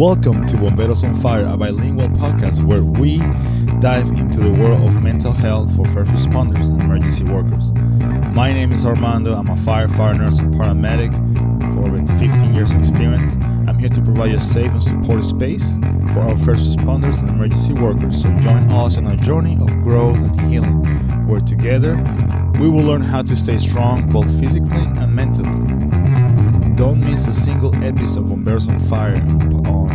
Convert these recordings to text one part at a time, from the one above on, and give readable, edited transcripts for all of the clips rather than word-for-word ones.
Welcome to Bomberos on Fire, a bilingual podcast where we dive into the world of mental health for first responders and emergency workers. My name is Armando. I'm a firefighter, nurse, and paramedic for over 15 years experience. I'm here to provide a safe and supportive space for our first responders and emergency workers. So join us on our journey of growth and healing, where together we will learn how to stay strong both physically and mentally. Don't miss a single episode of Bomberos on Fire on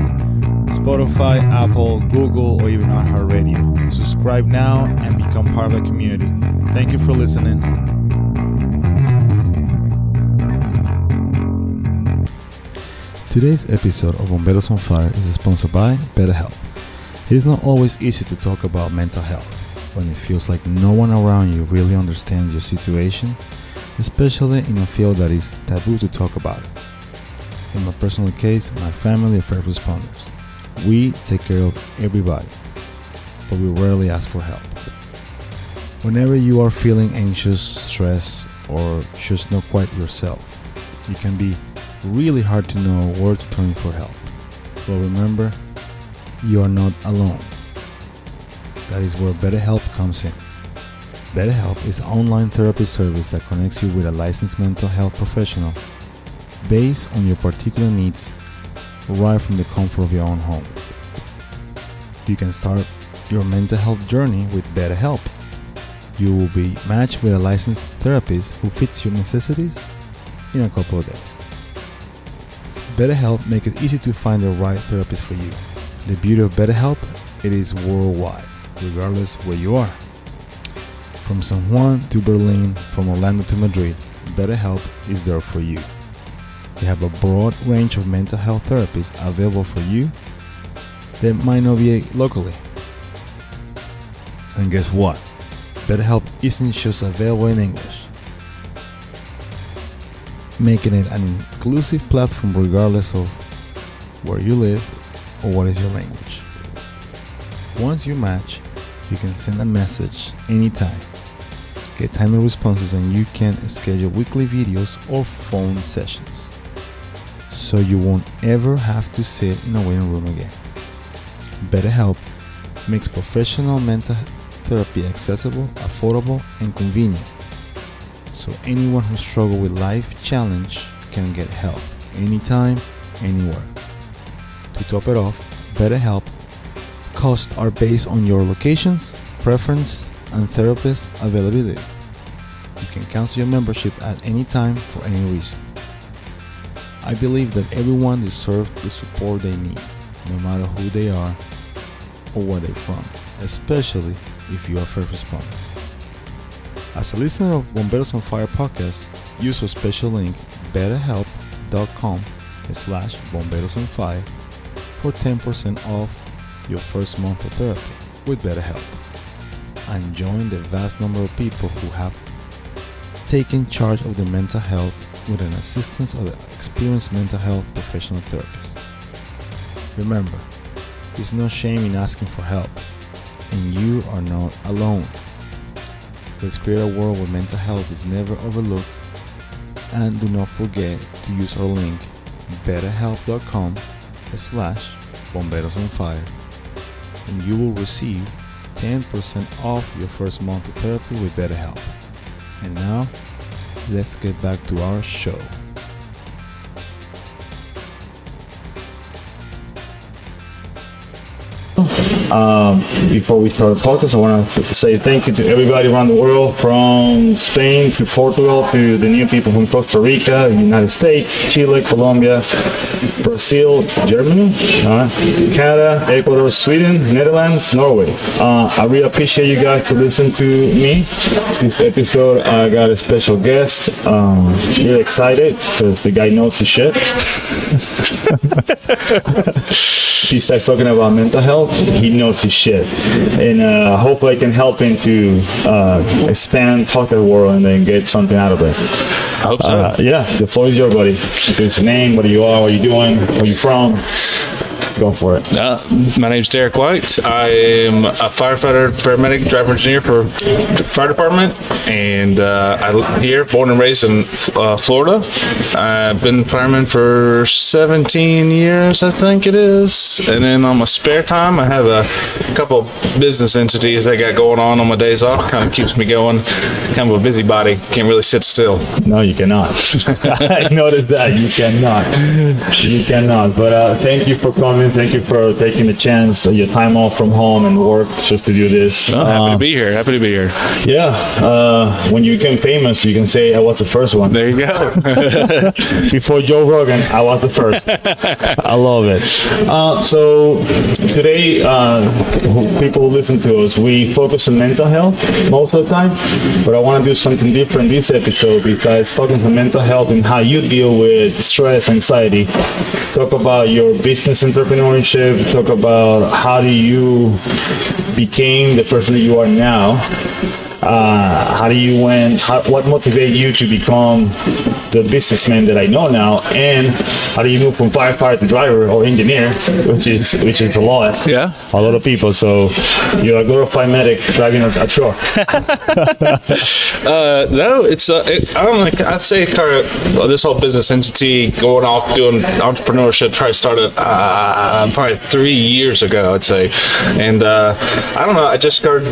Spotify, Apple, Google, or even iHeart Radio. Subscribe now and become part of the community. Thank you for listening. Today's episode of Bomberos on Fire is sponsored by BetterHelp. It is not always easy to talk about mental health when it feels like no one around you really understands your situation, especially in a field that is taboo to talk about. In my personal case, my family are first responders. We take care of everybody, but we rarely ask for help. Whenever you are feeling anxious, stressed, or just not quite yourself, it can be really hard to know where to turn for help. But remember, you are not alone. That is where BetterHelp comes in. BetterHelp is an online therapy service that connects you with a licensed mental health professional based on your particular needs right from the comfort of your own home. You can start your mental health journey with BetterHelp. You will be matched with a licensed therapist who fits your necessities in a couple of days. BetterHelp makes it easy to find the right therapist for you. The beauty of BetterHelp, it is worldwide, regardless where you are. From San Juan to Berlin, from Orlando to Madrid, BetterHelp is there for you. They have a broad range of mental health therapists available for you that might not be locally. And guess what? BetterHelp isn't just available in English, making it an inclusive platform regardless of where you live or what is your language. Once you match, you can send a message anytime, get timely responses, and you can schedule weekly videos or phone sessions, so you won't ever have to sit in a waiting room again. BetterHelp makes professional mental therapy accessible, affordable, and convenient, so anyone who struggles with life challenge can get help anytime, anywhere. To top it off, BetterHelp costs are based on your locations, preference, and therapist availability. You can cancel your membership at any time for any reason. I believe that everyone deserves the support they need, no matter who they are or where they're from, especially if you are first responders. As a listener of Bomberos on Fire podcast, use our special link betterhelp.com/bomberosonfire for 10% off your first month of therapy with BetterHelp, and join the vast number of people who have taken charge of their mental health with an assistance of an experienced mental health professional therapist. Remember, there's no shame in asking for help, and you are not alone. Let's create a world where mental health is never overlooked, and do not forget to use our link betterhelp.com/bomberosonfire. And you will receive 10% off your first month of therapy with BetterHelp. And now, let's get back to our show. Before we start the podcast, I want to say thank you to everybody around the world, from Spain to Portugal to the new people from Costa Rica, the United States, Chile, Colombia, Brazil, Germany, Canada, Ecuador, Sweden, Netherlands, Norway. I really appreciate you guys to listen to me. This episode, I got a special guest. Really excited because the guy knows his shit. He starts talking about mental health. He knows his shit, and hopefully I can help him to expand pocket world and then get something out of it. I hope so. Yeah, the floor is your buddy. It's your name, what are you doing, where you from. Go for it. My name's Derek White. I am a firefighter, paramedic, driver engineer for the fire department, and I'm here, born and raised in Florida. I've been a fireman for 17 years, I think it is. And then on my spare time, I have a couple business entities I got going on my days off. Kind of keeps me going. Kind of a busybody. Can't really sit still. No, you cannot. I noticed that. You cannot. You cannot. But thank you for coming. Thank you for taking the chance, your time off from home and work just to do this. Oh, happy to be here. Happy to be here. Yeah. When you became famous, you can say I was the first one. There you go. Before Joe Rogan, I was the first. I love it. So today, people who listen to us, we focus on mental health most of the time, but I want to do something different this episode besides focusing on mental health and how you deal with stress, anxiety. Talk about your business entrepreneurship, talk about how do you became the person that you are now. How do you win? What motivates you to become the businessman that I know now? And how do you move from firefighter to driver or engineer, which is a lot. Yeah, a lot of people. So you're a glorified medic driving a truck. No, it's I don't like. I'd say kind of this whole business entity going off doing entrepreneurship probably started probably 3 years ago, I'd say. And I don't know. I just started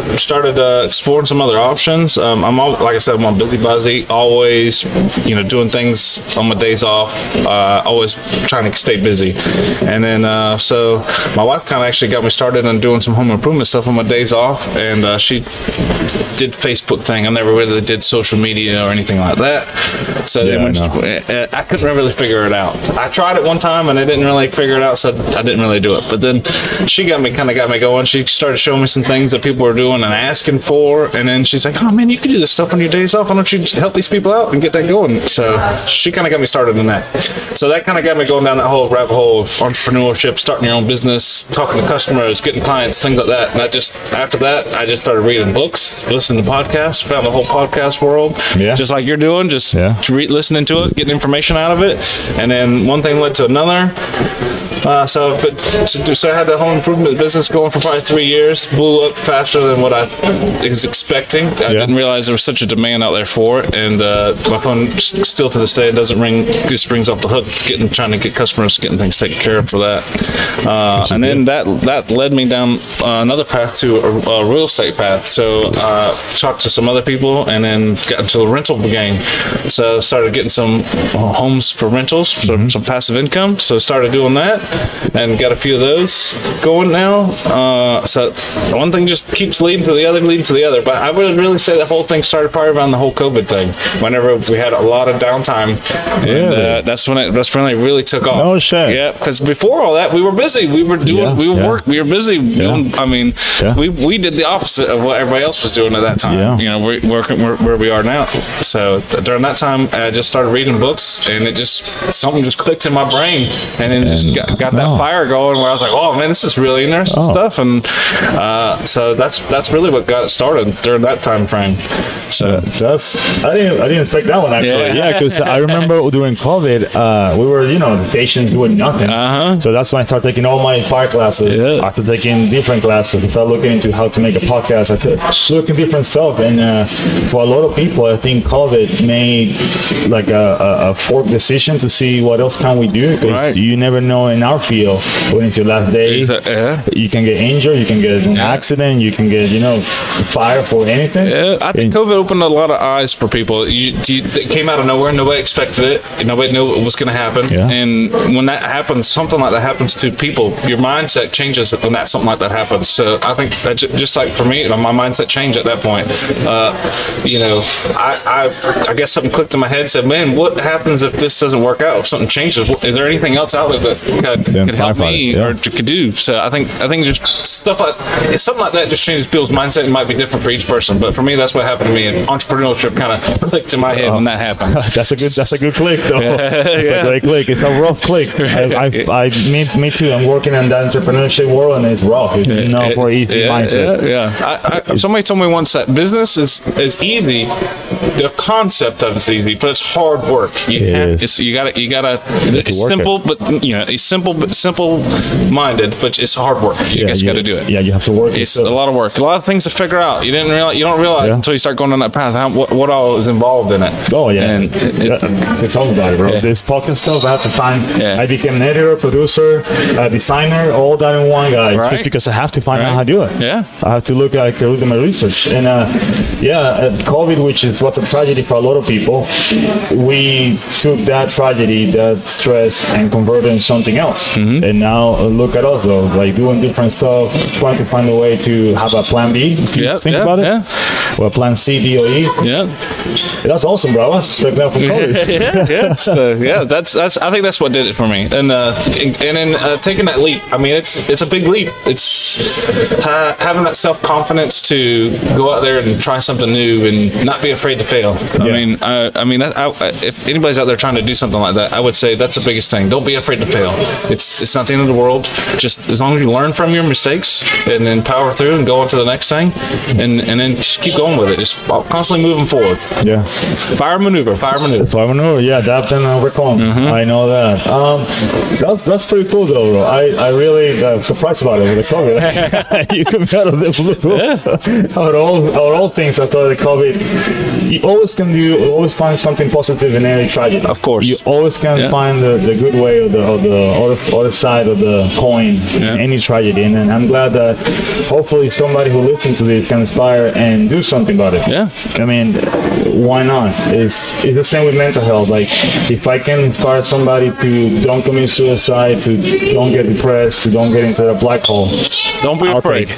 exploring some other options. I'm all, like I said, I'm busy, always, doing things on my days off, always trying to stay busy. And then so my wife kind of actually got me started on doing some home improvement stuff on my days off, and she did Facebook thing. I never really did social media or anything like that. So yeah, I couldn't really figure it out. I tried it one time and I didn't really figure it out, so I didn't really do it. But then she got me going. She started showing me some things that people were doing and asking for, and then she's like, oh man, you can do this stuff on your days off. Why don't you help these people out and get that going? So she kind of got me started in that. So that kind of got me going down that whole rabbit hole of entrepreneurship, starting your own business, talking to customers, getting clients, things like that. And after that, I just started reading books, listening to podcasts, found the whole podcast world, just like you're doing, listening to it, getting information out of it. And then one thing led to another. So I had the home improvement business going for probably 3 years, blew up faster than what I was expecting. I didn't realize there was such a demand out there for it, and my phone still to this day doesn't ring, just rings off the hook, trying to get customers, getting things taken care of for that. And then that led me down another path to a real estate path. So talked to some other people and then got into the rental game. So started getting some homes for rentals, some passive income. So started doing that and got a few of those going now. So one thing just keeps leading to the other. But I would really say the whole thing started probably around the whole COVID thing. Whenever we had a lot of downtime, and that's when it really took off. No shit. Yeah, because before all that, we were busy. We were doing, work. We were busy. Yeah. We did the opposite of what everybody else was doing at that time. Yeah. We're working where we are now. So during that time, I just started reading books, and it just something just clicked in my brain, and then just got that fire going where I was like, oh man, this is really interesting stuff. And so that's really what got it started during that time frame. So I didn't expect that one actually. Yeah, because I remember during COVID, we were the stations doing nothing. So that's when I started taking all my fire classes. Yeah. After taking different classes, I started looking into how to make a podcast. I started looking different stuff, and for a lot of people, I think COVID made like a fork decision to see what else can we do. Right. You never know in our field when it's your last day. You can get injured, you can get an accident, you can get fired for anything. Yeah, I think COVID opened a lot of eyes for people. It came out of nowhere. Nobody expected it. Nobody knew what was going to happen. Yeah. And when that happens, something like that happens to people, your mindset changes when that something like that happens. So I think that just like for me, my mindset changed at that point. I guess something clicked in my head. Said, man, what happens if this doesn't work out? If something changes, is there anything else out there that could help me or could do? So I think just something like that just changes people's mindset. It might be different for each person, but for me, that's what happened to me. And entrepreneurship kind of clicked in my head when that happened. That's a good click though. That's a great click. It's a rough click. Me too. I'm working in the entrepreneurship world and it's rough. It's not for easy mindset. Somebody told me once that business is easy the concept of it's easy, but it's hard work. It's simple, but it's simple-minded, but it's hard work. You gotta do it. Yeah, you have to work. It's a lot of work, a lot of things to figure out. You don't realize until you start going down that path what all is involved in it. Oh yeah, and it's all about it, bro. Yeah. This podcast stuff, I have to find. Yeah. I became an editor, producer, designer, all that in one guy, just because I have to find out how to do it. Yeah, I have to look at my research, and COVID, which was a tragedy for a lot of people. We took that tragedy, that stress, and converted it into something else. Mm-hmm. And now look at us, though, doing different stuff, trying to find a way to have a plan B. Think about it. Or plan C, D, or E. Yeah, that's awesome, bro. I was expecting that from college. I think that's what did it for me. And then taking that leap. I mean, it's a big leap. It's having that self-confidence to go out there and try something new and not be afraid to fail. Yeah. I mean, if anybody's out there trying to do something like that, I would say that's the biggest thing. Don't be afraid to fail. It's not the end of the world. Just as long as you learn from your mistakes and then power through and go on to the next thing, and then just keep going with it. Just constantly moving forward. Yeah. Fire maneuver. Yeah, adapt and overcome. Mm-hmm. I know that. That's pretty cool though, bro. I really surprised about it with the COVID. You come out of the blue. Yeah. Out of all things after the COVID, you always can find something positive in any tragedy. Of course. You always can find the good way or the other side of the coin in any tragedy. And I'm glad that hopefully somebody who listens to this can inspire and do something about it. Yeah. I mean, why not? It's the same with mental health. If I can inspire somebody to don't commit suicide, to don't get depressed, to don't get into the black hole. Don't be afraid.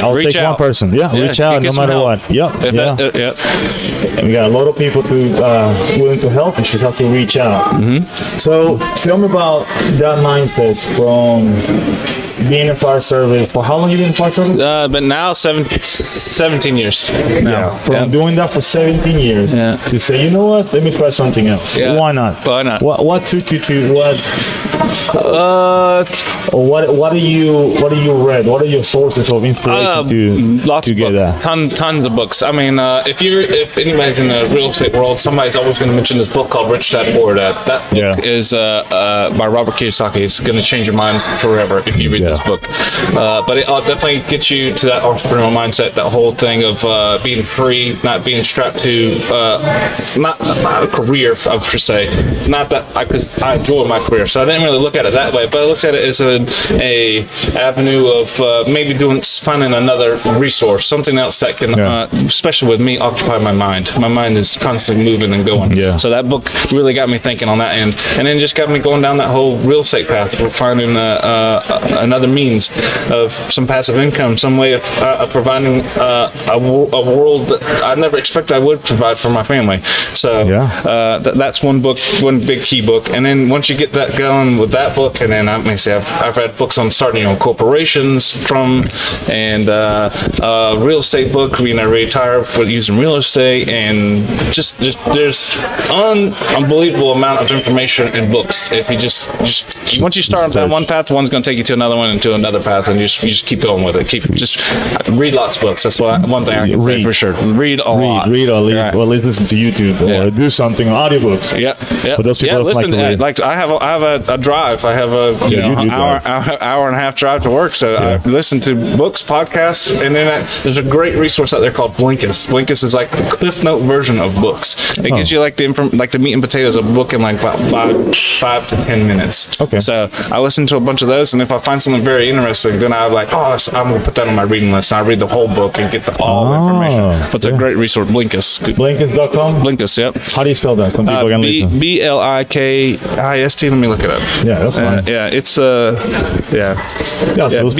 I'll reach take out. One person. Yeah, reach out no matter what. Yep. And we got a lot of people willing to help. You just have to reach out. Mm-hmm. So tell me about that mindset from being in fire service. For how long you been in fire service? But now 17 years. Now. From doing that for 17 years to say, you know what? Let me try something else. Yeah. Why not? What took you to what? What do you read? What are your sources of inspiration to get that? Tons of books. I mean, if anybody's in the real estate world, somebody's always going to mention this book called Rich Dad Poor Dad. That book is by Robert Kiyosaki. It's going to change your mind forever if you read this book. But it definitely gets you to that entrepreneurial mindset, that whole thing of being free, not being strapped to not a career, I would say. Not that I enjoy my career, so I didn't really look at it that way, but I looked at it as an avenue of maybe finding another resource, something else that can, especially with me, occupy my mind. My mind is constantly moving and going. Yeah. So that book really got me thinking on that end, and then just got me going down that whole real estate path. We're finding another means of some passive income, some way of providing a world that I never expected I would provide for my family. So that's one book, one big key book. And then once you get that going with that book, and then I've read books on starting your own corporations and real estate book, retire for using real estate, and just there's unbelievable amount of information in books. If you just once you start on that one path, one's going to take you to another one and to another path, and you just keep going with it. Read lots of books. That's one thing I can say for sure. Read a lot. Or listen to YouTube or do something, audiobooks. Yeah. For those people that like to read. I have a drive. I have an hour and a half drive to work, so I listen to books, podcasts, and then there's a great resource out there called Blinkist. Blinkist is the Cliff Note version of books. It gives you the meat and potatoes of a book in about 5 to 10 minutes. Okay. So I listen to a bunch of those, and if I find something very interesting, then I'm I'm going to put that on my reading list, and I read the whole book and get all information. But it's a great resource, Blinkist. Blinkist.com? Blinkist, yep. How do you spell that? Some people can listen. B-L-I-K-I-S-T. Let me look it up. Yeah, that's fine. It's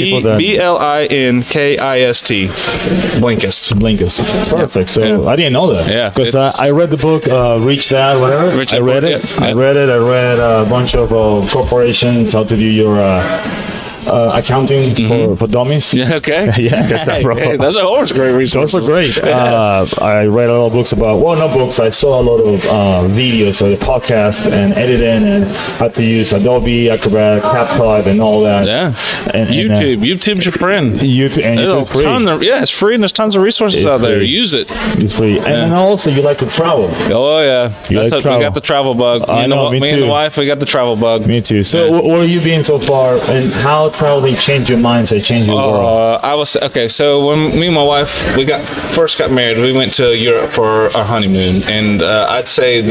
B-L-I-N-K-I-S-T. Blinkist. Perfect. So I didn't know that. Yeah. Because I read the book, Rich Dad, whatever. I read it. I read a bunch of corporations, how to do your accounting for dummies. Yeah, okay. Yeah, that's that, bro. Hey, that's a whole great resource. Those are great. I read a lot of books about, well, not books. I saw a lot of videos of the podcast and editing, and had to use Adobe, Acrobat, CapCut, and all that. Yeah. And YouTube. YouTube's your friend. YouTube, and YouTube's free. Yeah, it's free, and there's tons of resources out there. Use it. It's free. Yeah. And then also, you like to travel. Oh, yeah. We got the travel bug. Me and the wife, we got the travel bug. Me too. So, where have you been so far, and how traveling changed your mindset, changed your world? So when me and my wife, we first got married, we went to Europe for our honeymoon, and I'd say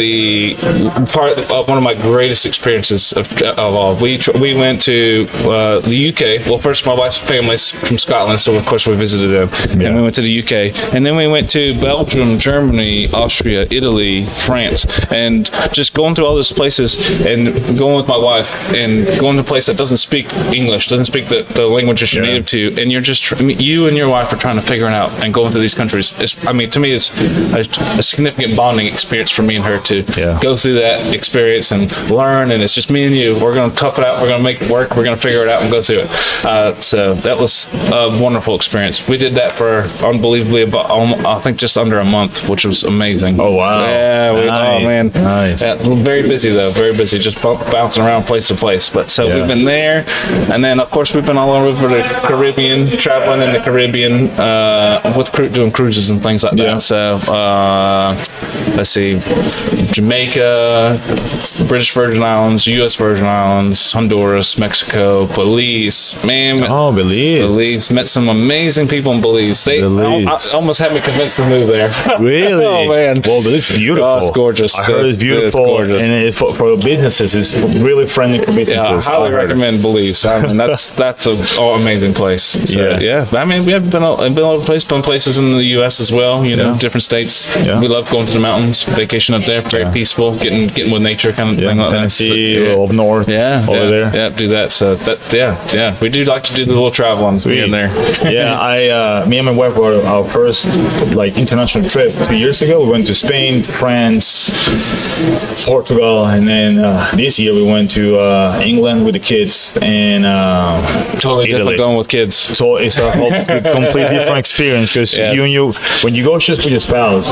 one of my greatest experiences of all. We went to the UK. Well, first my wife's family's from Scotland, so of course we visited them, and we went to the UK, and then we went to Belgium, Germany, Austria, Italy, France, and just going through all those places and going with my wife and going to a place that doesn't speak English, doesn't speak the language that you're native to, and you're just you and your wife are trying to figure it out and going to these countries. To me, it's a significant bonding experience for me and her to go through that experience and learn. And it's just me and you. We're going to tough it out. We're going to make it work. We're going to figure it out and go through it. So that was a wonderful experience. We did that for unbelievably about I think just under a month, which was amazing. Oh wow! Yeah, nice. Oh man, nice. Yeah, very busy though. Very busy. Just bouncing around place to place. But we've been there, and then of course we've been all over the Caribbean, traveling in the Caribbean with doing cruises and things like that. So let's see, Jamaica, British Virgin Islands, U.S. Virgin Islands, Honduras, Mexico, Belize. Man, Belize. Met some amazing people in Belize. I almost had me convinced to move there. Really? Oh man. Well, Belize is beautiful. Oh, it's gorgeous. I heard it's beautiful, and for businesses, it's really friendly for businesses. Yeah, I highly recommend Belize. I mean, that's an amazing place. So, I mean, we have been all over the place, been places in the U.S. as well. You know, different states. Yeah. We love going to the mountains, vacation up there, very peaceful, getting with nature, kind of thing like Tennessee, that. Tennessee, up north, over there. Yeah, do that. So that, we do like to do the little traveling in there. Yeah, me and my wife were our first international trip 2 years ago. We went to Spain, France, Portugal, and then this year we went to England with the kids, and totally different going with kids. So it's a completely different experience, because when you go just with your spouse,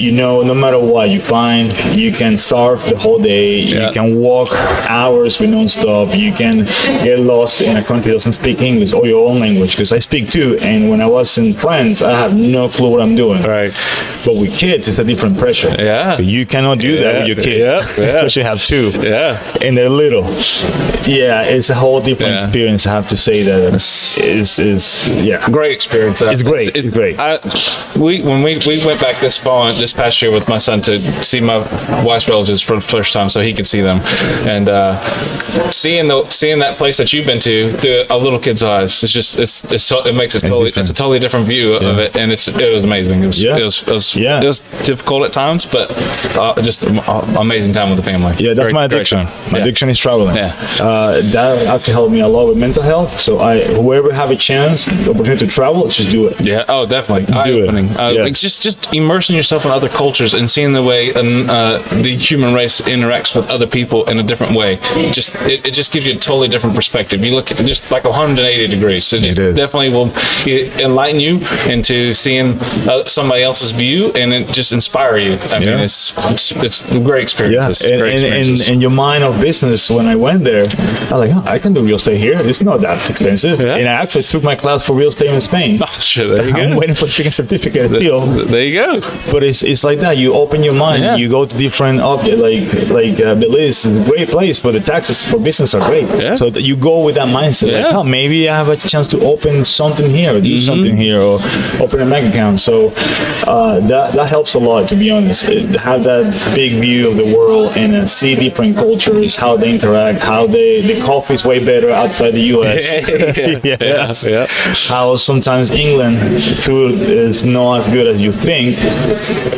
you know, no matter what you find, you can starve the whole day, you can walk hours with non-stop, you can get lost in a country that doesn't speak English or your own language, because I speak too, and when I was in France, I have no clue what I'm doing. Right. But with kids, it's a different pressure. Yeah. You cannot do that with your kid. Yeah. Especially have two. Yeah. And they're little. Yeah, it's a whole different experience. I have to say that it's great experience. It's great. It's great. When we went back this past year with my son to see my wife's relatives for the first time, so he could see them, and seeing that place that you've been to through a little kid's eyes, it makes it totally different. It's a totally different view of it, and it was amazing. It was difficult at times, but just an amazing time with the family. Yeah, that's my addiction. My addiction is traveling. Yeah. That actually helped me a lot with mental health. So whoever have a chance, the opportunity to travel, just do it. Yeah. Oh, definitely. Eye-opening. Just immersing yourself in other cultures and seeing the way the human race interacts with other people in a different way. Just it just gives you a totally different perspective. You look at just like 180 degrees. So it definitely will enlighten you into seeing somebody else's view, and it just inspire you. I mean, it's a great experience. Yeah. And your mind of business. When I went there, I was like, I can do real estate here. It's not that expensive. Yeah. And I actually took my class for real estate in Spain. Oh, sure, I'm waiting for a freaking certificate still. There you go. But it's like that. You open your mind. Yeah. You go to different objects. Like Belize is a great place, but the taxes for business are great. Yeah. So you go with that mindset. Yeah. Like, maybe I have a chance to open something here, or do something here, or open a bank account. So that helps a lot, to be honest. Have that big view of the world and see different cultures, how they interact, how the coffee is way better outside the U.S. How sometimes England food is not as good as you think,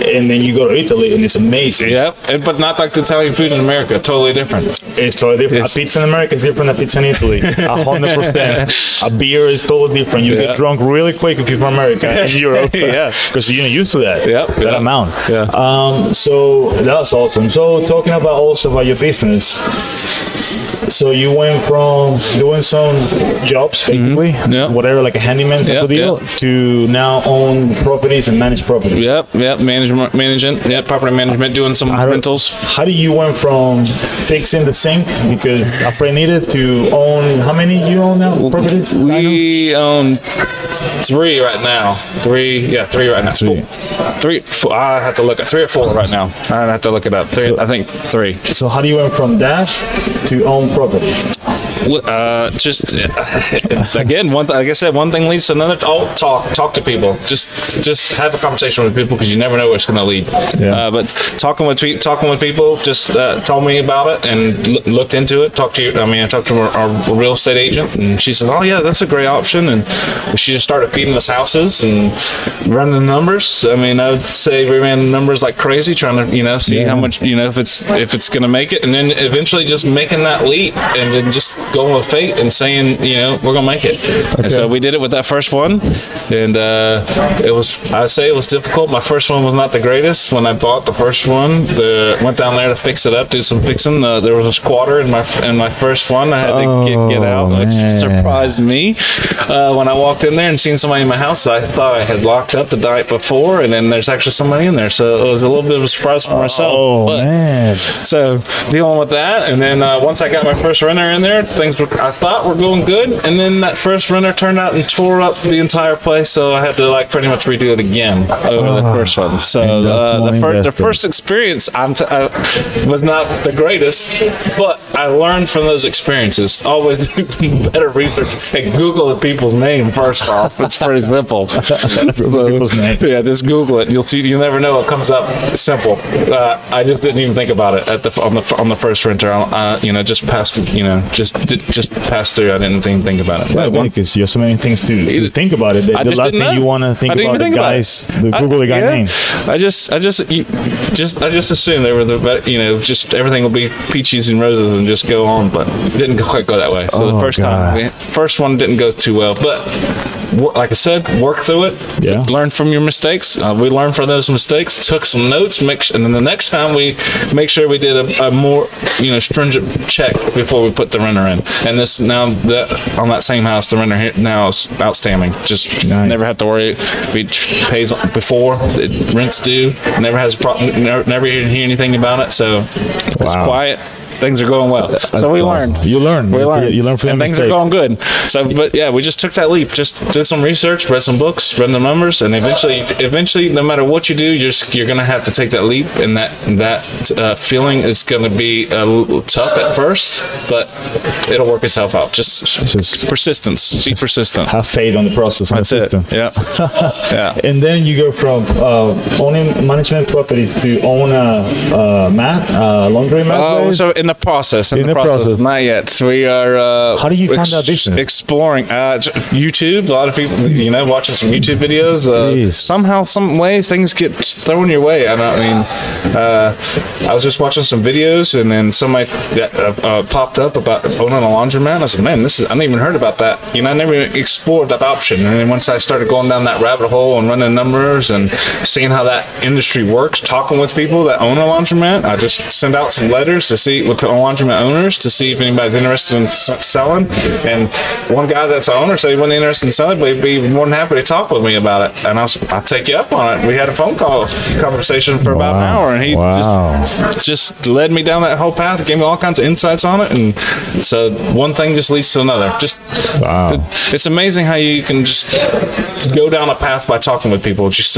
and then you go to Italy and it's amazing. Yep, but not like the Italian food in America. Totally different. It's totally different. A pizza in America is different than a pizza in Italy. 100%. A beer is totally different. You get drunk really quick if you're from America and Europe. Because you're not used to that. That amount. Yeah. So that's awesome. So talking about your business. So you went from doing some jobs, basically, whatever, like a handyman type of deal, to now own properties and manage properties. Management, property management, doing some rentals. How do you went from fixing the sink, because I probably needed to own, how many you own now, properties? We own three right now. Three, four. I have to look at 3 or 4 right now. I have to look it up. I think three. So how do you went from that to own properties? Again, one thing leads to another. Oh, talk to people. Just have a conversation with people, because you never know where it's going to lead. But talking with people, just told me about it and looked into it. I talked to our real estate agent, and she said, "Oh yeah, that's a great option." And she just started feeding us houses and running the numbers. I mean, I would say we ran numbers like crazy, trying to see how much if it's going to make it, and then eventually just making that leap and then just going with fate and saying, we're gonna make it. Okay. And so we did it with that first one, and it was difficult. My first one was not the greatest. When I bought the first one, went down there to fix it up, do some fixing. There was a squatter in my first one. I had to get out, which surprised me when I walked in there and seen somebody in my house that I thought I had locked up the night before, and then there's actually somebody in there. So it was a little bit of a surprise for myself. So dealing with that, and then once I got my first renter in there, I thought were going good, and then that first renter turned out and tore up the entire place, so I had to pretty much redo it again over the first one. So the first experience was not the greatest, but I learned from those experiences. Always do better research and Google the people's name first off. It's pretty simple. Just Google it. You'll see. You'll never know what comes up. It's simple. I just didn't even think about it on the first renter. Just pass through. I didn't think about it. Right, because you have so many things to think about it. The last thing you want to think about the name. I just assumed they were just everything will be peaches and roses and just go on, but it didn't quite go that way. So first one didn't go too well, but. Like I said, work through it. Yeah. Learn from your mistakes. We learned from those mistakes. Took some notes. And then the next time we make sure we did a more stringent check before we put the renter in. And this on that same house, the renter here now is outstanding. Just never have to worry. We pays before rent's due. Never has a problem. Never hear anything about it. So it's quiet. Things are going well. So we learned. You learn. We learned. You learn from your mistakes. Things are going good. So, we just took that leap. Just did some research, read some books, read the numbers, and eventually, no matter what you do, you're going to have to take that leap, and that feeling is going to be a little tough at first, but it'll work itself out. Just persistence. Be persistent. Have faith on the process. That's it. Yeah. And then you go from owning management properties to own a laundry mat. In the process. Not yet. We are. How do you find that business? Exploring YouTube. A lot of people, watching some YouTube videos. Somehow, some way, things get thrown your way. I was just watching some videos, and then somebody popped up about owning a laundromat. I said, "Man, I didn't even heard about that. I never even explored that option." And then once I started going down that rabbit hole and running numbers and seeing how that industry works, talking with people that own a laundromat, I just send out some letters to see with the laundromat owners to see if anybody's interested in selling, and one guy that's an owner said he wasn't interested in selling, but he'd be more than happy to talk with me about it, and I'll take you up on it. We had a phone call conversation for about an hour, and he just led me down that whole path, gave me all kinds of insights on it, and so one thing just leads to another. It's amazing how you can just go down a path by talking with people. Just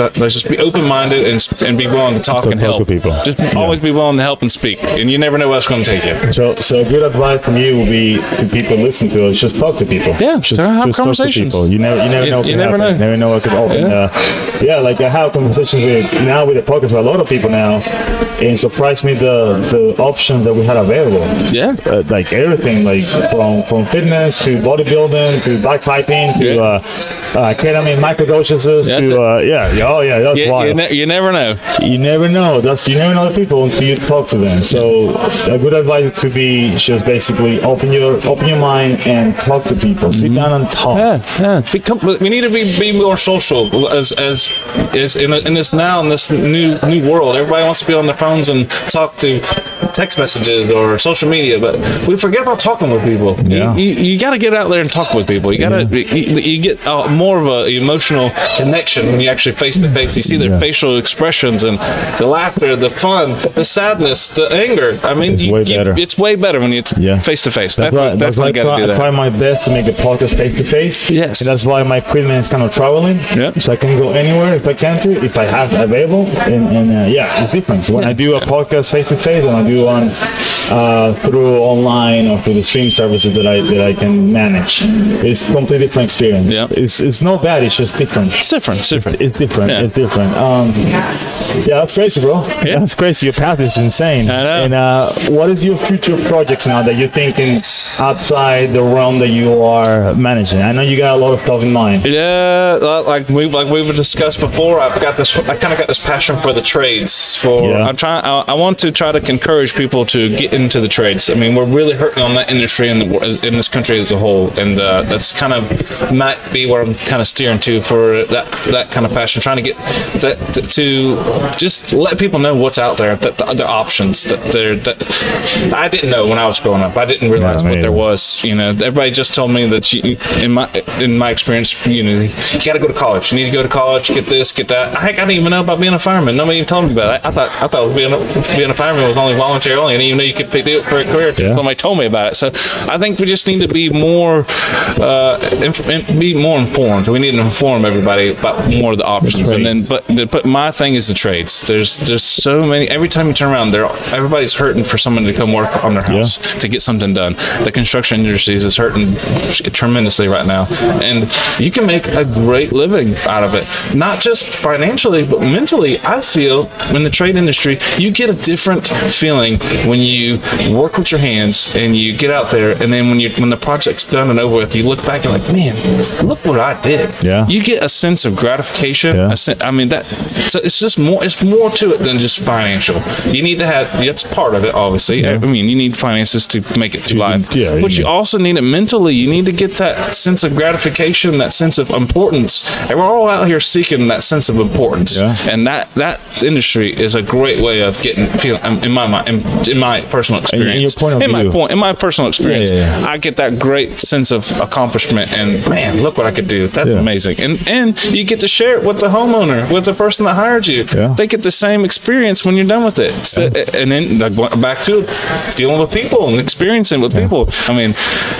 be open-minded and be willing to talk and help people. Always be willing to help and speak, and you never know what's going to take you. So good advice from you will be to people listen to us. Just talk to people. Yeah, have conversations. You never know what could happen. I have conversations with the podcast with a lot of people now, and it surprised me the options that we had available. Yeah, everything, from fitness to bodybuilding to backpiping to ketamine microdoses that's wild. You never know. You never know. You never know the people until you talk to them. So a good advice could be just basically open your mind and talk to people. Sit down and talk. We need to be more social as in this now, in this new world, everybody wants to be on their phones and talk to text messages or social media, but we forget about talking with people. Yeah. You got to get out there and talk with people. You got to you get more of an emotional connection when you actually face to face. You see their facial expressions and the laughter, the fun, the sadness, the anger. I mean, it's way better when it's face to face. That's why I try my best to make the podcast face to face. Yes, and that's why my equipment is kind of traveling. Yeah, so I can go anywhere if I can to, if I have available. And it's different when I do a podcast face to face and I do on through online or through the stream services that I can manage. It's a completely different experience. Yeah. It's not bad, it's just different. It's different. That's crazy, bro. Yeah. That's crazy. Your path is insane. I know. And what is your future projects now that you're thinking outside the realm that you are managing? I know you got a lot of stuff in mind. Yeah, like we've discussed before, I kind of got this passion for the trades. I want to try to concur people to get into the trades. I mean, we're really hurting on that industry in this country as a whole, and that's kind of might be where I'm kind of steering to for that kind of passion, trying to get that to just let people know what's out there, the options that I didn't know when I was growing up. I didn't realize what there was. You know, everybody just told me that in my experience, you know, you got to go to college. You need to go to college, get this, get that. Heck, I didn't even know about being a fireman. Nobody even told me about that. I thought being a fireman was only voluntarily, and even though you could do it for a career, somebody told me about it. So I think we just need to be more informed. We need to inform everybody about more of the options. And then, but my thing is the trades. There's so many. Every time you turn around, everybody's hurting for someone to come work on their house to get something done. The construction industry is hurting tremendously right now, and you can make a great living out of it. Not just financially, but mentally. I feel in the trade industry, you get a different feeling when you work with your hands and you get out there, and then when the project's done and over with, you look back and like, man, look what I did. Yeah, you get a sense of gratification. Yeah. It's just more. It's more to it than just financial. You need to have. That's part of it, obviously. Yeah. I mean, you need finances to make it through life, but you also need it mentally. You need to get that sense of gratification, that sense of importance. And we're all out here seeking that sense of importance, and that industry is a great way of getting feeling. In my personal experience, I get that great sense of accomplishment and, man, look what I could do. That's amazing. And you get to share it with the homeowner, with the person that hired you. Yeah. They get the same experience when you're done with it. So, and then back to dealing with people and experiencing with people. I mean,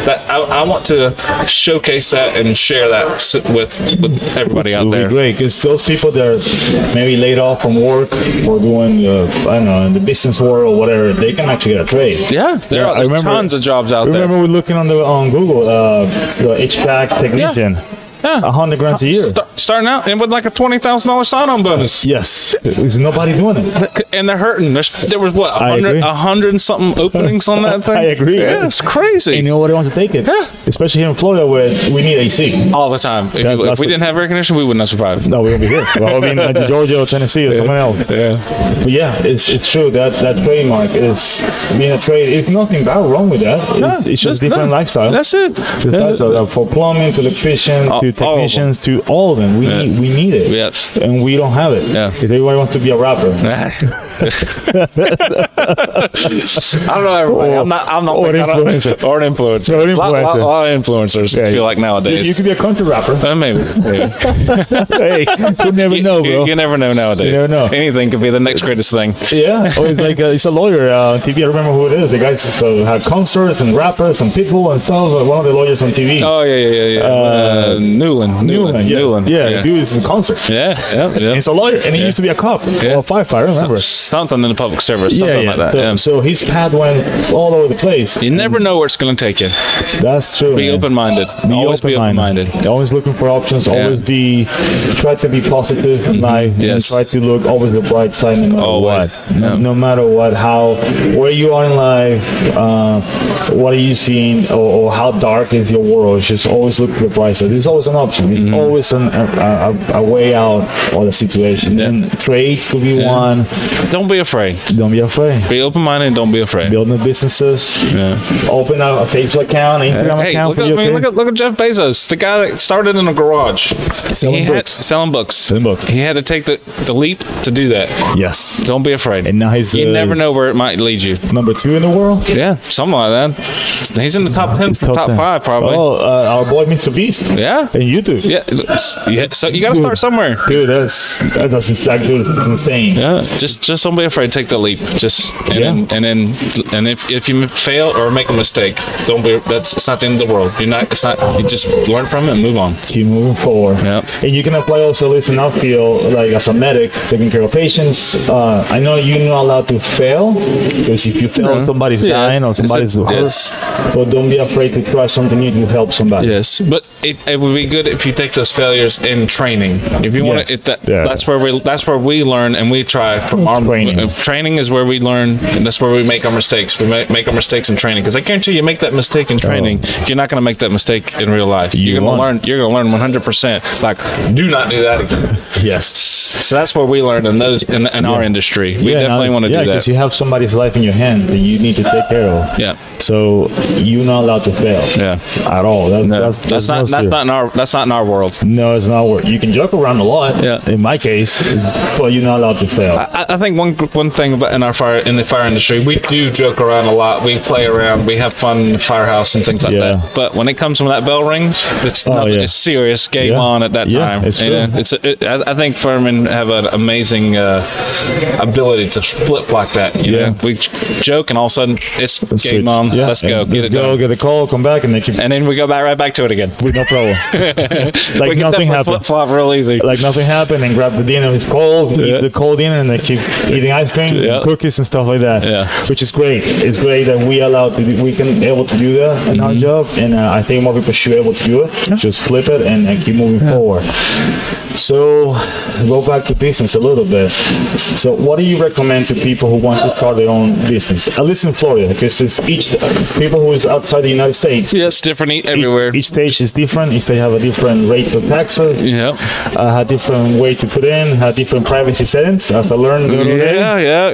that I want to showcase that and share that with everybody out there. It would be great, because those people that are maybe laid off from work or going, I don't know, in the business world, or whatever, they can actually get a trade. Yeah, there's tons of jobs out there. Remember, we're looking on Google, the HVAC technician. Yeah. Yeah, $100,000 a year. Starting out and with like a $20,000 sign-on bonus. Yes, there's nobody doing it, and they're hurting. There was what 100 and something openings on that thing. I agree. Yeah, it's crazy. And you know what? I want to take it, especially here in Florida where we need AC all the time. If we didn't have air conditioning, we wouldn't have survived. No, we wouldn't be here. Well, I mean, like Georgia or Tennessee or someone else. Yeah, but it's true that trademark is being a trade. It's nothing bad wrong with that. It's just different lifestyle. That's it. For plumbing, to electrician, to technicians, to all of them. We need it, and we don't have it. Yeah, because everybody wants to be a rapper. I don't know everybody. I'm not. Or an influencer. A lot of influencers feel like nowadays. You could be a country rapper. Maybe. Hey, you never know, bro. You never know nowadays. You never know. Anything could be the next greatest thing. Yeah. Or it's like it's a lawyer on TV. I remember who it is. The guys have concerts and rappers and people and stuff. One of the lawyers on TV. Oh yeah. Newland. Yeah, dude is in concert. Yeah. He's a lawyer, and he used to be a cop or a firefighter. Remember something in the public service, something like that. So his path went all over the place. You never know where it's going to take you. That's true. Be open-minded. Always be open-minded. Always looking for options. Yeah. Always try to be positive in life. Yes. And try to look always the bright side, no matter what. Yeah. No matter what, how, where you are in life, what are you seeing, or how dark is your world. Just always look for the bright side. There's always an option. There's mm-hmm. always a way out of the situation. Yeah. And trades could be yeah. one. Don't be afraid. Don't be afraid. Be open-minded and don't be afraid. Building businesses. Yeah. Open up a PayPal account, Instagram account for your kids. Look at Jeff Bezos, the guy that started in a garage. Selling books. He had to take the leap to do that. Yes. Don't be afraid. And now he's... You never know where it might lead you. Number 2 in the world? Yeah, something like that. He's in the top 10 from top 10. 5 probably. Oh, our boy Mr. Beast. Yeah. And YouTube. Yeah. So you got to start somewhere. Dude, that's exactly insane. Yeah. Just don't be afraid. Take the leap. And if you fail or make a mistake, don't be. It's not the end of the world. You just learn from it and move on. Keep moving forward. Yeah. And you can apply also this in outfield, like as a medic, taking care of patients. I know you're not allowed to fail, because if you fail, somebody's dying or somebody's hurt. Yes. But don't be afraid to try something new to help somebody. Yes, but it would be good if you take those failures in training. If you want to, that's where we learn and we try from our training. Training is where we learn, and that's where we make our mistakes. We make our mistakes in training, because I guarantee you make that mistake in training, you're not going to make that mistake in real life. You're going to learn 100%. Like, do not do that again. Yes. So that's where we learn in our industry. We definitely want to do that. Yeah, because you have somebody's life in your hands that you need to take care of. Yeah. So you're not allowed to fail. Yeah. At all. That's not in our world. No, it's not. You can joke around a lot. Yeah. In my case, but you're not allowed to fail. I think one thing about in the fire industry, we do joke around a lot. We play around. We have fun in the firehouse and things like that. But when it comes when that bell rings, it's it's serious game on at that time. It's true. I think firemen have an amazing ability to flip like that. You know, we joke and all of a sudden it's game on. Yeah. Let's go. Let's go. Get the call. Come back and they keep. And then we go right back to it again. With no problem. Like nothing happened. Flip flop real easy. Like nothing happened, and grab the dinner. It's cold. Yeah. Eat the cold dinner, and they keep eating ice cream, and cookies, and stuff like that. Yeah. Which is great. It's great that we can that in our job, and I think more people should be able to do it. Yeah. Just flip it and keep moving forward. So go back to business a little bit. So what do you recommend to people who want to start their own business, at least in Florida, because it's people who is outside the United States? Yeah, it's different everywhere. Each state is different. Each state have a different rates of taxes. Yeah, a different way to put in, have different privacy settings. As I learned. Yeah.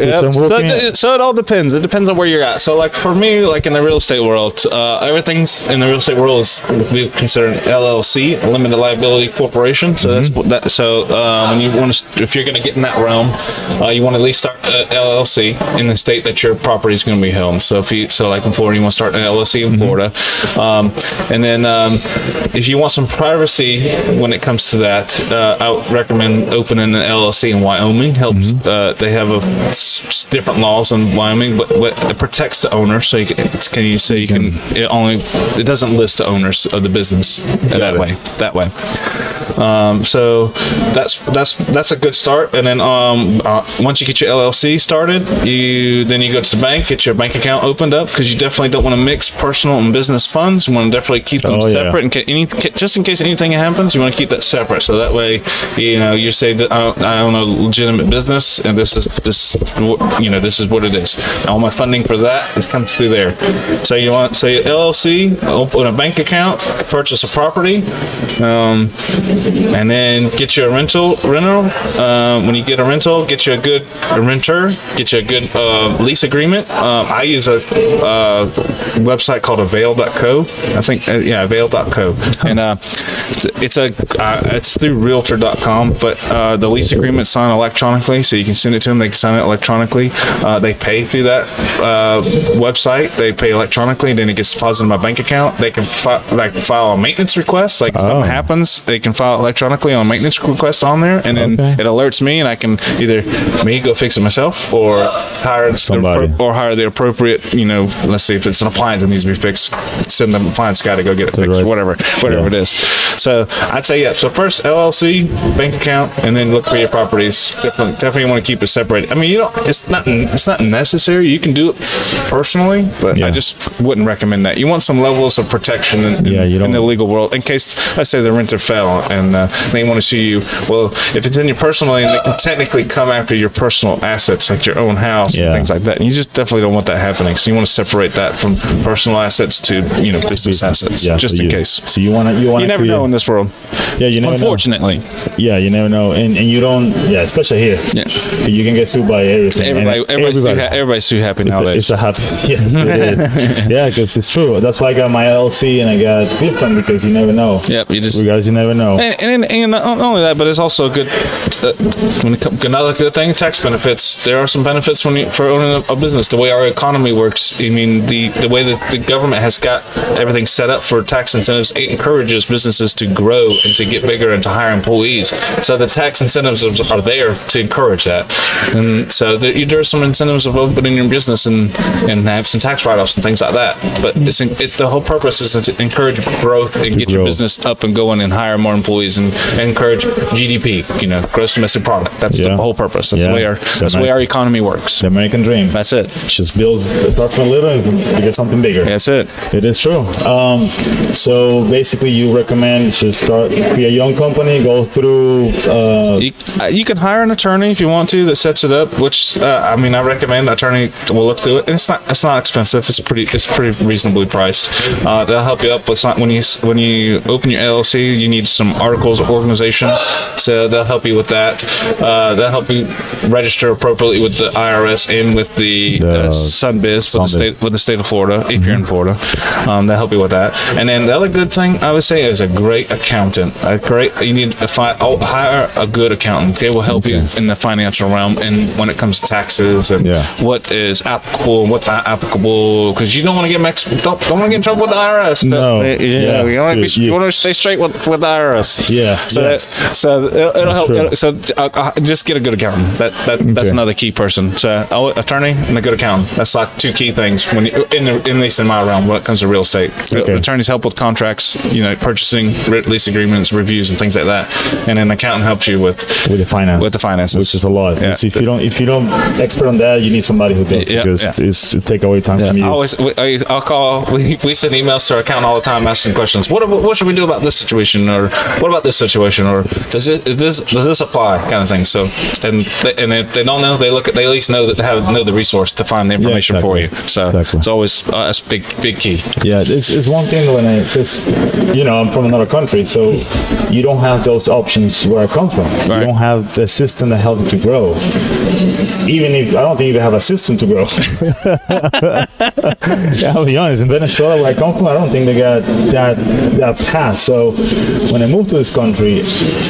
So it all depends. It depends on where you're at. So like for me, like in the real estate world, everything's in the real estate world is what we consider an LLC, a limited liability corporation. So if you're going to get in that realm, you want to at least start an LLC in the state that your property is going to be held. So like in Florida, you want to start an LLC in Florida, and then if you want some privacy when it comes to that, I would recommend opening an LLC in Wyoming. Helps. They have different laws in Wyoming, but it protects the owner. So it doesn't list the owners of the business that way. So that's a good start. And then once you get your LLC started, you go to the bank, get your bank account opened up, because you definitely don't want to mix personal and business funds. You want to definitely keep them separate, just in case anything happens. You want to keep that separate, so that way you say that I own a legitimate business, and this is what it is. All my funding for that comes through there. So you want your LLC, open a bank account, purchase a property. And then get you a rental. When you get a rental, get you a good renter, get you a good lease agreement. I use a website called avail.co. I think, avail.co. And it's through realtor.com, but the lease agreement's signed electronically, so you can send it to them. They can sign it electronically. They pay through that website. They pay electronically, then it gets deposited in my bank account. They can file a maintenance request. Like if something happens, they can file electronically on maintenance requests on there, and then it alerts me, and I can either go fix it myself or hire somebody or hire the appropriate. Let's see, if it's an appliance that needs to be fixed, send the appliance guy to go get it fixed, whatever it is. So I'd say so first LLC, bank account, and then look for your properties. Definitely want to keep it separate. I mean, it's not necessary. You can do it personally, but I just wouldn't recommend that. You want some levels of protection in the legal world in case, let's say, the renter fell. And they want to sue you. Well, if it's in your personal lane, they can technically come after your personal assets, like your own house and things like that. And you just definitely don't want that happening. So you want to separate that from personal assets to business assets, just in case. So you want to. You never know in this world. Yeah, you never know. Unfortunately. Yeah, you never know. And you don't, yeah, especially here. Yeah. You can get fooled by everything. Everybody's too happy nowadays. It's a happy. Yeah, it is. Yeah, because it's true. That's why I got my LLC and I got Bitcoin, because you never know. Yep, you never know. And not only that, but it's also good. Another good thing, tax benefits. There are some benefits for owning a business. The way our economy works, I mean, the way that the government has got everything set up for tax incentives, it encourages businesses to grow and to get bigger and to hire employees. So the tax incentives are there to encourage that. And so there are some incentives of opening your business and have some tax write-offs and things like that. But the whole purpose is to encourage growth and get your business up and going and hire more employees and encourage GDP, you know, gross domestic product. That's the whole purpose. That's the way our economy works. The American dream. That's it. Just build stuff from little and get something bigger. That's it. It is true. So basically, you recommend you should start be a young company, go through. You can hire an attorney if you want to that sets it up. Which I mean, I recommend. Attorney will look through it, and it's not expensive. It's pretty reasonably priced. They'll help you up with when you open your LLC. You need some articles of organization, so they'll help you with that. They'll help you register appropriately with the IRS and with the SunBiz with the state of Florida, if you're in Florida. They'll help you with that. And then the other good thing I would say is a great accountant. You need to hire a good accountant. They will help you in the financial realm and when it comes to taxes and what is applicable and what's not applicable, because you don't want to get in trouble with the IRS. No, you want to stay straight with the IRS. Yeah. It'll help. Just get a good accountant. That's another key person. So attorney and a good accountant. That's like two key things when you, at least in my realm when it comes to real estate. Attorneys help with contracts, you know, purchasing, lease agreements, reviews, and things like that. And an accountant helps you with the finance, with the finances, which is a lot. Yeah. If you don't expert on that, you need somebody who does because it take away time from you. I'll call. We send emails to our accountant all the time asking questions. What should we do about this situation, or what about this situation, or does this apply, kind of thing. So and if they don't know, they at least know that they know the resource to find the information for you. So it's always that's big key. Yeah, it's one thing when I'm from another country, so you don't have those options where I come from. Right. You don't have the system that helps you to grow. Even if I don't think you have a system to grow. Yeah, I'll be honest. In Venezuela, where I come from, I don't think they got that path. So when I moved to this country,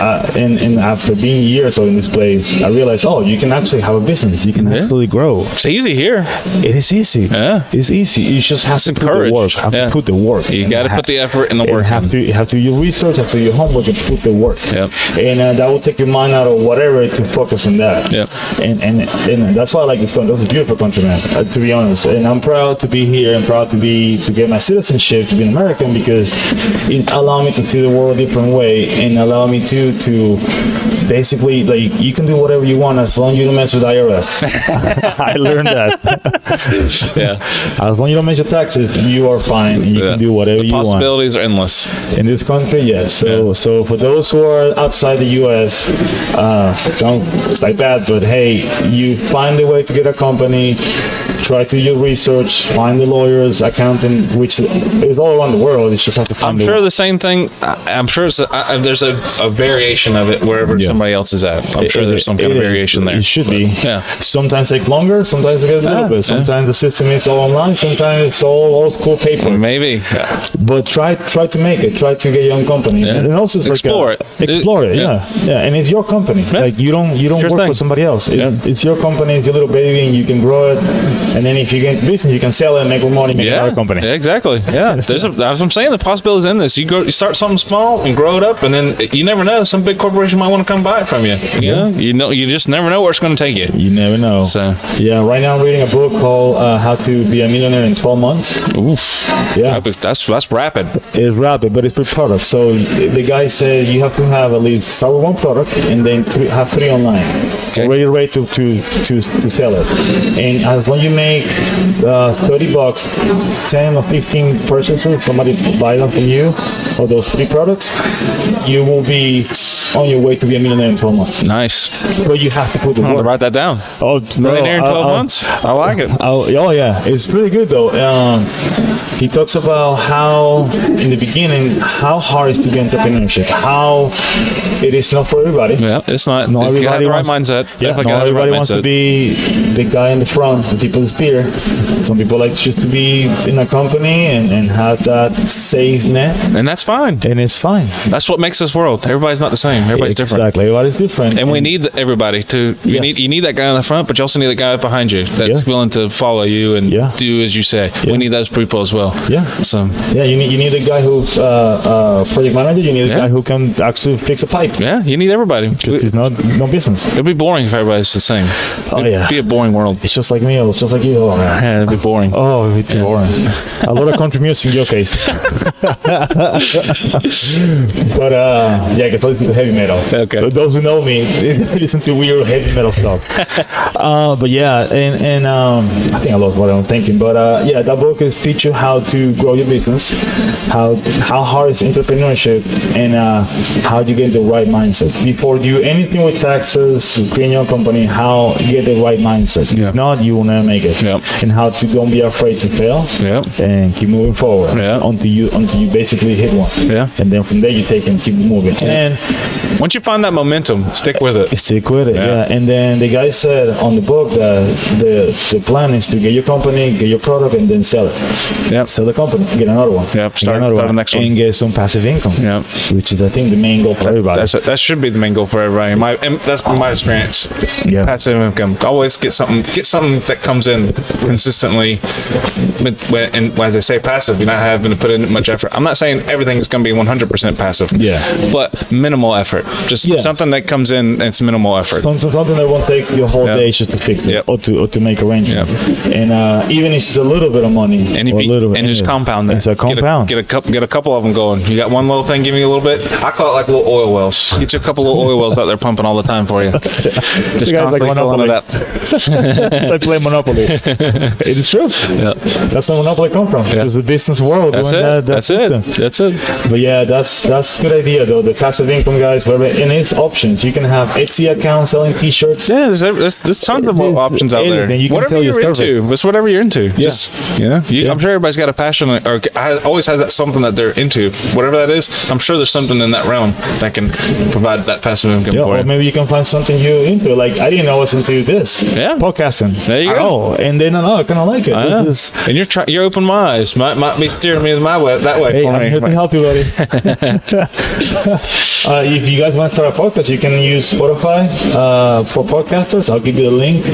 and after being years in this place, I realized, you can actually have a business. You can actually grow. It's easy here. It is easy. Yeah, it's easy. You just have to put the work. Have to put the work. You got to put the effort and the work. You have to do your research, have to do your homework, and put the work. Yep. And that will take your mind out of whatever to focus on that. Yep. And that's why I like this country. That's a beautiful country, man. To be honest, and I'm proud to be here and proud to get my citizenship to be an American, because it's allowed me to see the world a different way and allow me to basically, like, you can do whatever you want as long as you don't mess with IRS. I learned that. Yeah. As long as you don't mess with taxes, you are fine. And you can do whatever you want. The possibilities are endless in this country. Yes. So for those who are outside the U.S., sounds like that, but hey, you find a way to get a company. Try to do your research, find the lawyers, accountant, which is all around the world. You just have to find the same thing. I'm sure there's a variation of it wherever somebody else is at. I'm sure there's some kind of variation there. It should be. Yeah. Sometimes take longer. Sometimes it gets a little bit. Sometimes the system is all online. Sometimes it's all old school paper. Maybe. Yeah. But try to make it. Try to get your own company. Yeah. And also it's explore it. Yeah. And it's your company. Yeah. Like you don't work for somebody else. It's your company. It's your little baby, and you can grow it. And then if you get into business, you can sell it and make more money, make another company. Exactly. Yeah. That's what I'm saying. The possibilities in this. You start something small and grow it up, and then you never know. Some big corporation might want to come buy it from you. You know, you just never know where it's going to take you. You never know. So right now I'm reading a book called How to Be a Millionaire in 12 Months. Oof. Yeah. That's rapid. It's rapid, but it's per product. So the guy said you have to have at least start with one product and then have three online. Okay. You're ready to sell it. And as long as you make $30, 10 or 15 purchases, somebody buy them from you, or those three products, you will be on your way to be million in 12 months. Nice. But you have to put the work. Write that down. Oh, no, millionaire in 12 months. I like it. Oh, yeah. It's pretty good, though. He talks about how, in the beginning, how hard it is to be entrepreneurship. How it is not for everybody. Yeah, it's not. Not everybody has the right mindset. Yeah, not everybody wants to be the guy in the front, the tip of the spear. Some people like just to be in a company and have that safe net. And that's fine. And it's fine. That's what makes this world. Everybody's not the same. Everybody's different. Exactly. Everybody's different. And we need everybody to. You need that guy in the front, but you also need the guy behind you that's willing to follow you and do as you say. Yeah. We need those people as well. Yeah. So. Yeah, you need a guy who's project manager. You need a guy who can actually fix a pipe. Yeah, you need everybody. Because it's no business. It'd be boring if everybody's the same. It'd be a boring world. It's just like me. It's just like you. Oh, man. Yeah, it'd be boring. Oh, it'd be too boring. A lot of country music in your case. But because I listen to heavy metal. Okay. For those who know me, they listen to weird heavy metal stuff. I think I lost what I'm thinking. But that book is teach you how to grow your business, how hard is entrepreneurship, and how you get the right mindset before do anything with taxes, creating your company. How you get the right mindset. Yeah. If not, you will never make it. Yeah. And how to don't be afraid to fail. Yeah. And keep moving forward. Yeah. Until you basically hit one. Yeah. And then from there you take and keep moving. Yeah. And once you find that momentum, stick with it. Yeah. And then the guy said on the book that the plan is to get your company, get your product, and then sell it. Yep. Sell the company, get another one. Yep. Start the next one. And get some passive income. Yep. Which is, I think, the main goal for everybody. That should be the main goal for everybody. That's been my experience. Yeah. Passive income. Always get something that comes in consistently. And as I say, passive, you're not having to put in much effort. I'm not saying everything is going to be 100% passive. Yeah. But minimal effort. Just something that comes in and it's minimal effort. Something that won't take your whole day just to fix it or to make arrangements. Yep. And even if it's a little bit of money just compound that. It's a compound. Get a couple of them going. You got one little thing giving you a little bit. I call it like little oil wells. Get you a couple little oil wells out there pumping all the time for you. Just constantly filling it up. It's like play Monopoly. It is true. Yeah. That's where Monopoly come from. Yeah. It was the business world. That's it. But that's a good idea though. The passive income guys, and it's options. You can have Etsy accounts selling T-shirts. Yeah, there's tons of options out there. Whatever you're into, it's whatever you're into. Just I'm sure everybody's got a passion or always has that something that they're into. Whatever that is, I'm sure there's something in that realm that can provide that passive income for you. Or maybe you can find something you're into. Like I didn't know I was into this. Yeah, podcasting. There you go. And then I kind of like it. And you're open my eyes. Might be steering me that way. Hey, I'm here to help you, buddy. If you guys want to start a podcast, you can use Spotify for podcasters. I'll give you the link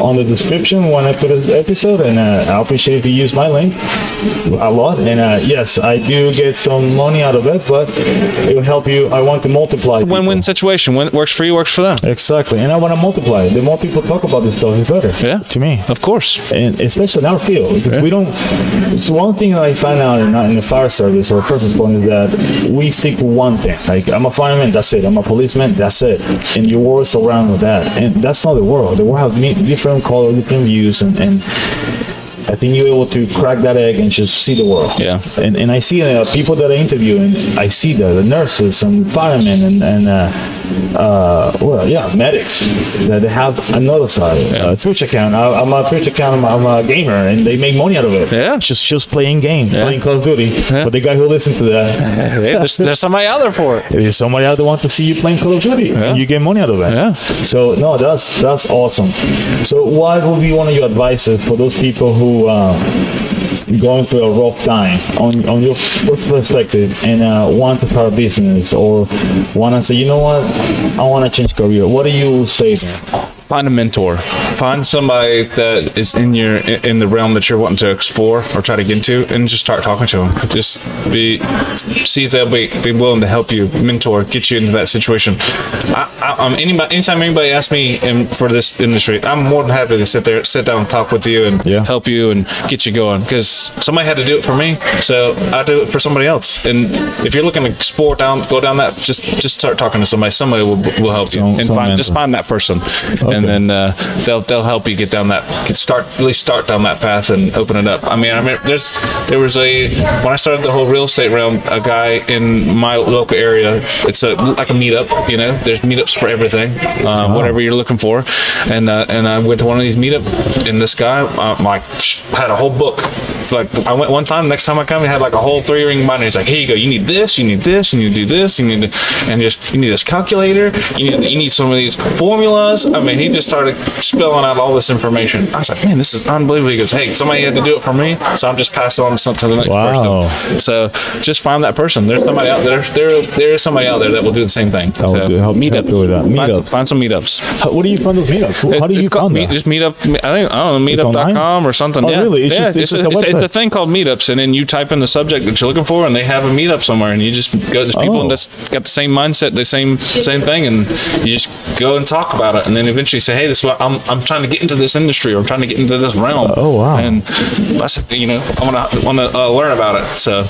on the description when I put this episode, and I appreciate if you use my link a lot. And yes, I do get some money out of it, but it will help you. I want to multiply. It's a win-win situation. When it works for you, works for them. Exactly. And I want to multiply. The more people talk about this stuff, the better. Yeah. To me. Of course. And especially in our field, because we don't. It's one thing that I find out in the fire service or first responders that we stick to one thing. Like I'm a fireman. That's it. I'm a policeman. That's it. And your world surround with that. And that's not the world. The world have different colors, different views, and I think you're able to crack that egg and just see the world. Yeah. And I see people that I interview, and I see the nurses and firemen and medics that they have another side. Yeah. Twitch account. I'm a Twitch account. I'm a gamer, and they make money out of it. Yeah. Just playing game, playing Call of Duty. Yeah. But the guy who listens to that, there's somebody out there for it. There's somebody out there wants to see you playing Call of Duty, and you get money out of it. Yeah. So no, that's awesome. So what would be one of your advices for those people who going through a rough time on your perspective and want to start a business or want to say, you know what, I want to change career? What do you say then? Find a mentor. Find somebody that is in the realm that you're wanting to explore or try to get into, and just start talking to them. Just see if they'll be willing to help you, mentor, get you into that situation. Anytime anybody asks me for this industry, I'm more than happy to sit down and talk with you and help you and get you going. Because somebody had to do it for me, so I do it for somebody else. And if you're looking to explore go down that, just start talking to somebody. Somebody will help you, and find that person. Okay. and then they'll help you get down that start down that path and open it up. I mean, when I started the whole real estate realm, a guy in my local area, it's like a meetup, you know. There's meetups for everything, whatever you're looking for, and I went to one of these meetups, and this guy had a whole book. Like, I went one time, next time I come, he had like a whole 3-ring binder. He's like, here you go, you need this, you need this, you need to do this, you need to, and just, you need this calculator, you need some of these formulas. I mean, he just started spelling out all this information. I was like, man, this is unbelievable. He goes, hey, somebody had to do it for me, so I'm just passing on something to the next person. So just find that person. There's somebody out there. There is somebody out there that will do the same thing. Find some meetups. What do you find those meetups? How do you find that? Just meetup. I don't know, meetup.com or something. Oh, yeah. Really? It's just a thing called meetups, and then you type in the subject that you're looking for, and they have a meetup somewhere, and you just go. There's people that's got the same mindset, the same thing, and you just go and talk about it, and then eventually say, hey, this is what I'm trying to get into this industry, or I'm trying to get into this realm. Oh wow! And I want to learn about it. So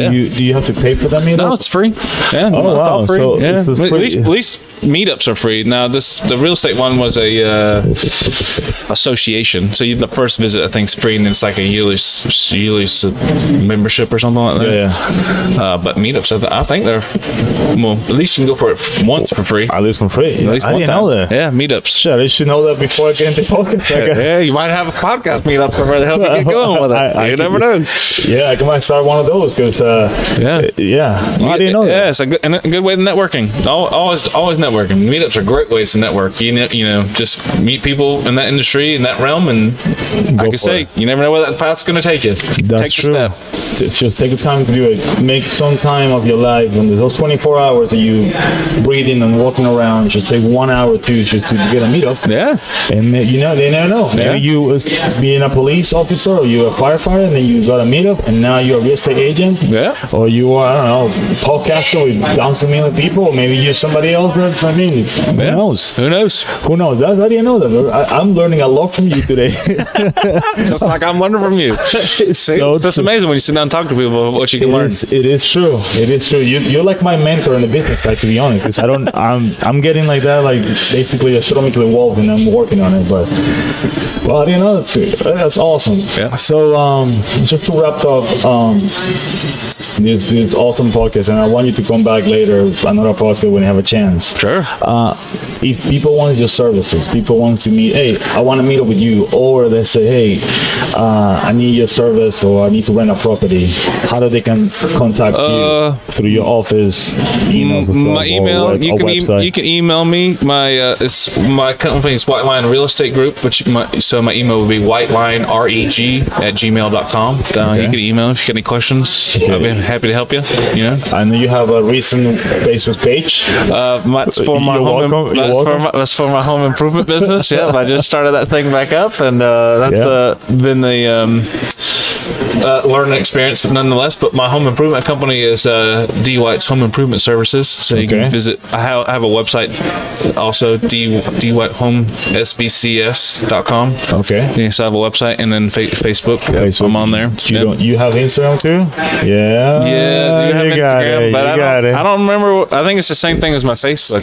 yeah. Do you have to pay for that meetup? No, it's free. Yeah, it's all free. So yeah. At least meetups are free. Now the real estate one was a association, so the first visit I think is free, and it's like a yearly membership or something like that. Yeah. But meetups, I think they're at least you can go for it once for free. At least for free. Yeah. I didn't know that. Yeah, meetups. Sure, I should know that before I get into podcast. Yeah, you might have a podcast meetup somewhere to help you get going with it. You never know. Yeah, I might start one of those because. I didn't know that. Yeah, it's a good way to networking. Always networking. Meetups are great ways to network. You know, just meet people in that industry, in that realm, and you never know where that path's going to take you. That's true. The step. Just take the time to do it. Make some time of your life, and those 24 hours that you breathing and walking around, just take 1 hour to get a meetup. Yeah. And they never know. Yeah. Maybe you being a police officer, or you're a firefighter, and then you got a meetup, and now you're a real estate agent. Yeah. Or you are, I don't know, podcaster with dozens of million people. Or maybe you're somebody else. Who knows? I didn't know that. I'm learning a lot from you today. Just like I'm learning from you. It's amazing when you sit down and talk to people about what you can learn. It is true. You're like my mentor on the business side, to be honest. Because I'm getting like that, like basically a shot me to the wolf, and I'm working on it. But I didn't know that too. That's awesome. Yeah. So just to wrap up this awesome podcast, and I want you to come back later another podcast when you have a chance. Sure. If people want your services, people want to meet. Hey, I want to meet up with you, or they say, hey, I need your service, or I need to rent a property. How do they can contact you through your office? My email. You can email me. It's my company's White Line Real Estate Group, which my email would be whitelinereg@gmail.com. You can email if you get any questions. Okay. I'll be happy to help you. You know, I know you have a recent Facebook page. That's for my home improvement business. Yeah, I just started that thing back up, and that's been the learning experience, but nonetheless. But my home improvement company is D White's Home Improvement Services. So you can visit. I have a website also, D White Home SBCS.com. Okay. Yeah, so I have a website, and then Facebook. I'm on there. You have Instagram too? Yeah. Yeah. You got it. I don't remember. I think it's the same thing as my Facebook.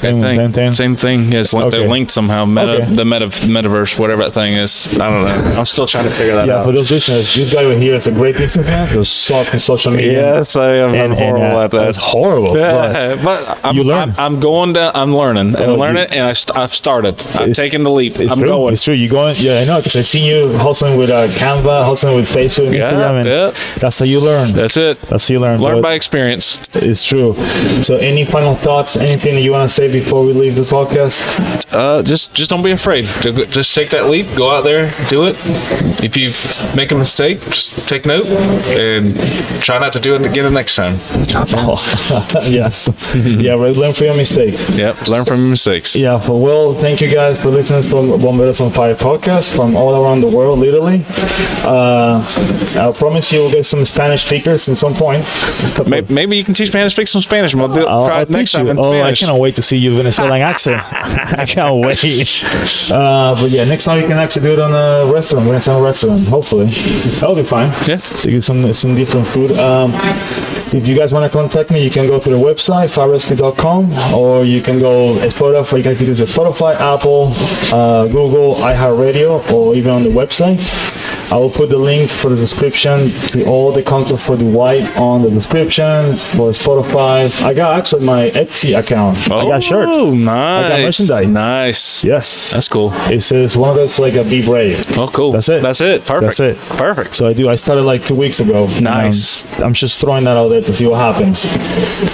Same thing. Yes, yeah, they're linked somehow. The metaverse, whatever that thing is. I don't know. I'm still trying to figure that out. Yeah. For those listeners, this guy over here is a great businessman. He sucks in social media. Yes, I am horrible at that. That's horrible. But you learn. I'm going down. I'm learning. I'm learning, and I've started. I've taken the leap. I'm going. It's true. You're going. Yeah, I know, because I see you hustling with Canva, hustling with Facebook, and Instagram, and that's how you learn. That's it. That's how you learn. Learn by experience. It's true. So, any final thoughts? Anything that you want to say before we leave the podcast? Just don't be afraid. Just take that leap. Go out there, do it. If you make a mistake, just take note and try not to do it again the next time. Yes. Yeah, right. Learn from your mistakes. Yep. Learn from your mistakes. Yeah. Well, thank you guys for listening to Bomberos on Fire podcast from all around the world, literally. I promise you, we'll get some Spanish speakers at some point. Maybe you can teach me how to speak some Spanish. We'll try it next time. I cannot wait to see you Venezuelan accent. I can't wait. But yeah, next time you can actually do it on a restaurant. Hopefully, that'll be fine. Yeah. So you get some different food. If you guys want to contact me, you can go to the website, FireRescue.com, or you can go Spotify. You guys can do the Spotify, Apple, Google, iHeartRadio, or even on the website. I will put the link for the description to all the content for the White on the description, for Spotify. I got actually my Etsy account. Oh, I got shirts. Oh, nice. I got merchandise. Nice. Yes. That's cool. It says one of those like a Be Brave. Oh, cool. That's it. Perfect. That's it. Perfect. So I started like 2 weeks ago. Nice. I'm just throwing that out there to see what happens.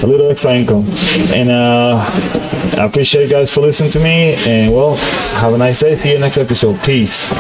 A little extra income. And I appreciate you guys for listening to me. And well, have a nice day. See you next episode. Peace.